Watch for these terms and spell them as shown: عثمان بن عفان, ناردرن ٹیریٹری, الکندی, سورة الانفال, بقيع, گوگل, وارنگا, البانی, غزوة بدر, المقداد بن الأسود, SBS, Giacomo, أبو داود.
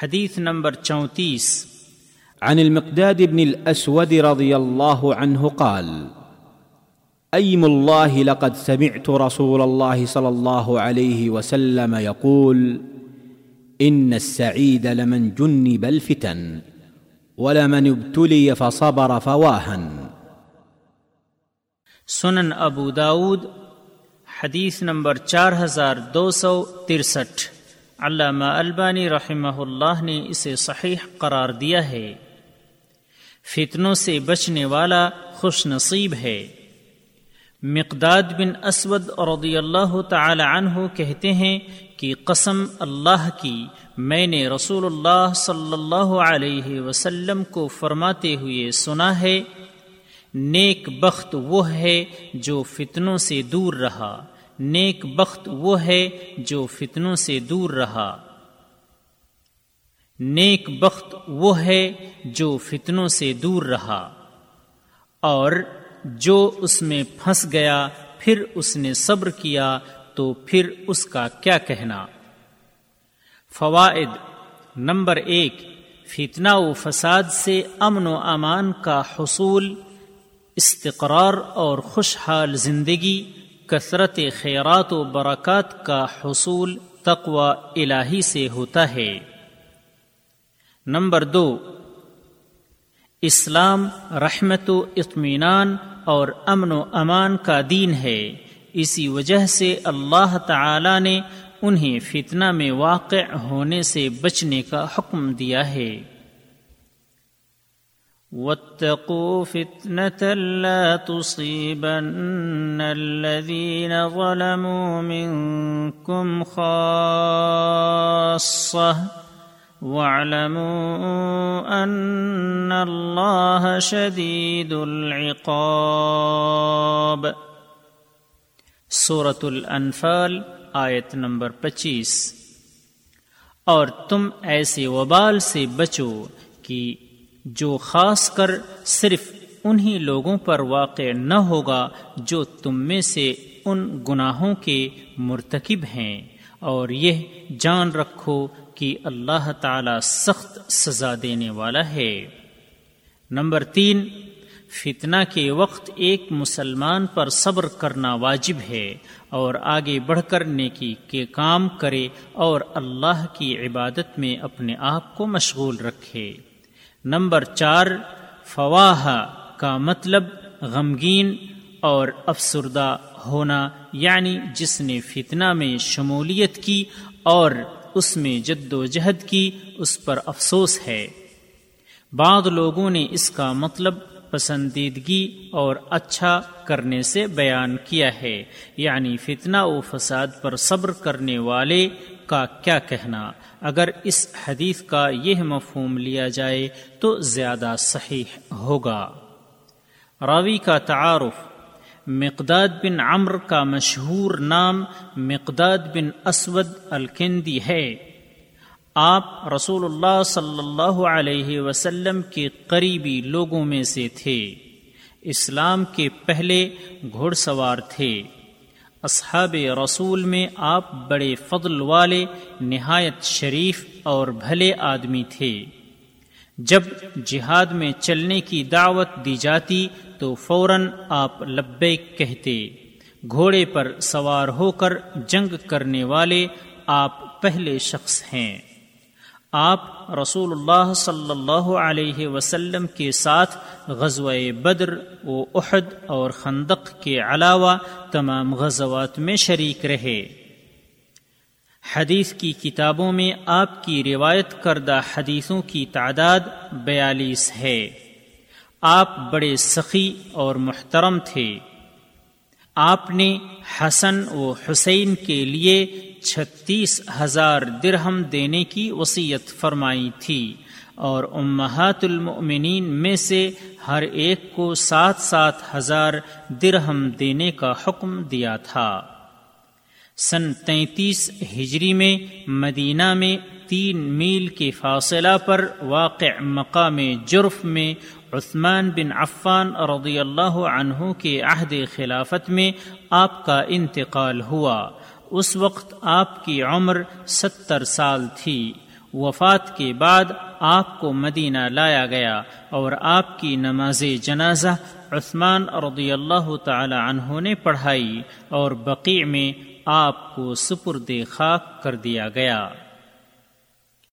حدیث نمبر 34 عن المقداد بن الأسود رضی اللہ عنہ قال ایم اللہ لقد سمعت رسول اللہ صلی اللہ علیہ وسلم یقول ان السعید لمن جنب الفتن ولمن ابتلی فصبر فواہن۔ سنن ابو داود حدیث نمبر 4263۔ علامہ البانی رحمہ اللہ نے اسے صحیح قرار دیا ہے۔ فتنوں سے بچنے والا خوش نصیب ہے۔ مقداد بن اسود رضی اللہ تعالی عنہ کہتے ہیں کہ قسم اللہ کی میں نے رسول اللہ صلی اللہ علیہ وسلم کو فرماتے ہوئے سنا ہے، نیک بخت وہ ہے جو فتنوں سے دور رہا، نیک بخت وہ ہے جو فتنوں سے دور رہا، نیک بخت وہ ہے جو فتنوں سے دور رہا، اور جو اس میں پھنس گیا پھر اس نے صبر کیا تو پھر اس کا کیا کہنا۔ فوائد: نمبر 1، فتنہ و فساد سے امن و امان کا حصول، استقرار اور خوشحال زندگی، کثرت خیرات و برکات کا حصول تقوی الہی سے ہوتا ہے۔ نمبر 2، اسلام رحمت و اطمینان اور امن و امان کا دین ہے، اسی وجہ سے اللہ تعالی نے انہیں فتنہ میں واقع ہونے سے بچنے کا حکم دیا ہے۔ وَاتَّقُوا فِتْنَةً لَا تُصِيبَنَّ الَّذِينَ ظَلَمُوا مِنْكُمْ خَاصَّةً وَاعْلَمُوا أَنَّ اللَّهَ شَدِيدُ الْعِقَابِ۔ سورة الانفال آیت نمبر 25۔ اور تم ایسے وبال سے بچو کہ جو خاص کر صرف انہی لوگوں پر واقع نہ ہوگا جو تم میں سے ان گناہوں کے مرتکب ہیں، اور یہ جان رکھو کہ اللہ تعالی سخت سزا دینے والا ہے۔ نمبر 3، فتنہ کے وقت ایک مسلمان پر صبر کرنا واجب ہے اور آگے بڑھ کر نیکی کے کام کرے اور اللہ کی عبادت میں اپنے آپ کو مشغول رکھے۔ نمبر 4، فواہ کا مطلب غمگین اور افسردہ ہونا، یعنی جس نے فتنہ میں شمولیت کی اور اس میں جد و جہد کی اس پر افسوس ہے۔ بعض لوگوں نے اس کا مطلب پسندیدگی اور اچھا کرنے سے بیان کیا ہے، یعنی فتنہ و فساد پر صبر کرنے والے کا کیا کہنا۔ اگر اس حدیث کا یہ مفہوم لیا جائے تو زیادہ صحیح ہوگا۔ راوی کا تعارف: مقداد بن عمرو کا مشہور نام مقداد بن اسود الکندی ہے۔ آپ رسول اللہ صلی اللہ علیہ وسلم کے قریبی لوگوں میں سے تھے، اسلام کے پہلے گھڑ سوار تھے۔ اصحاب رسول میں آپ بڑے فضل والے، نہایت شریف اور بھلے آدمی تھے۔ جب جہاد میں چلنے کی دعوت دی جاتی تو فوراً آپ لبیک کہتے۔ گھوڑے پر سوار ہو کر جنگ کرنے والے آپ پہلے شخص ہیں۔ آپ رسول اللہ صلی اللہ علیہ وسلم کے ساتھ غزوہ بدر و احد اور خندق کے علاوہ تمام غزوات میں شریک رہے۔ حدیث کی کتابوں میں آپ کی روایت کردہ حدیثوں کی تعداد 42 ہے۔ آپ بڑے سخی اور محترم تھے۔ آپ نے حسن و حسین کے لیے 36,000 درہم دینے کی وصیت فرمائی تھی، اور امہات المؤمنین میں سے ہر ایک کو 7,000 درہم دینے کا حکم دیا تھا۔ سن 33 ہجری میں مدینہ میں 3 میل کے فاصلہ پر واقع مقام جرف میں عثمان بن عفان رضی اللہ عنہ کے عہد خلافت میں آپ کا انتقال ہوا۔ اس وقت آپ کی عمر 70 سال تھی۔ وفات کے بعد آپ کو مدینہ لایا گیا اور آپ کی نماز جنازہ عثمان رضی اللہ تعالی عنہ نے پڑھائی اور بقیع میں آپ کو سپرد خاک کر دیا گیا۔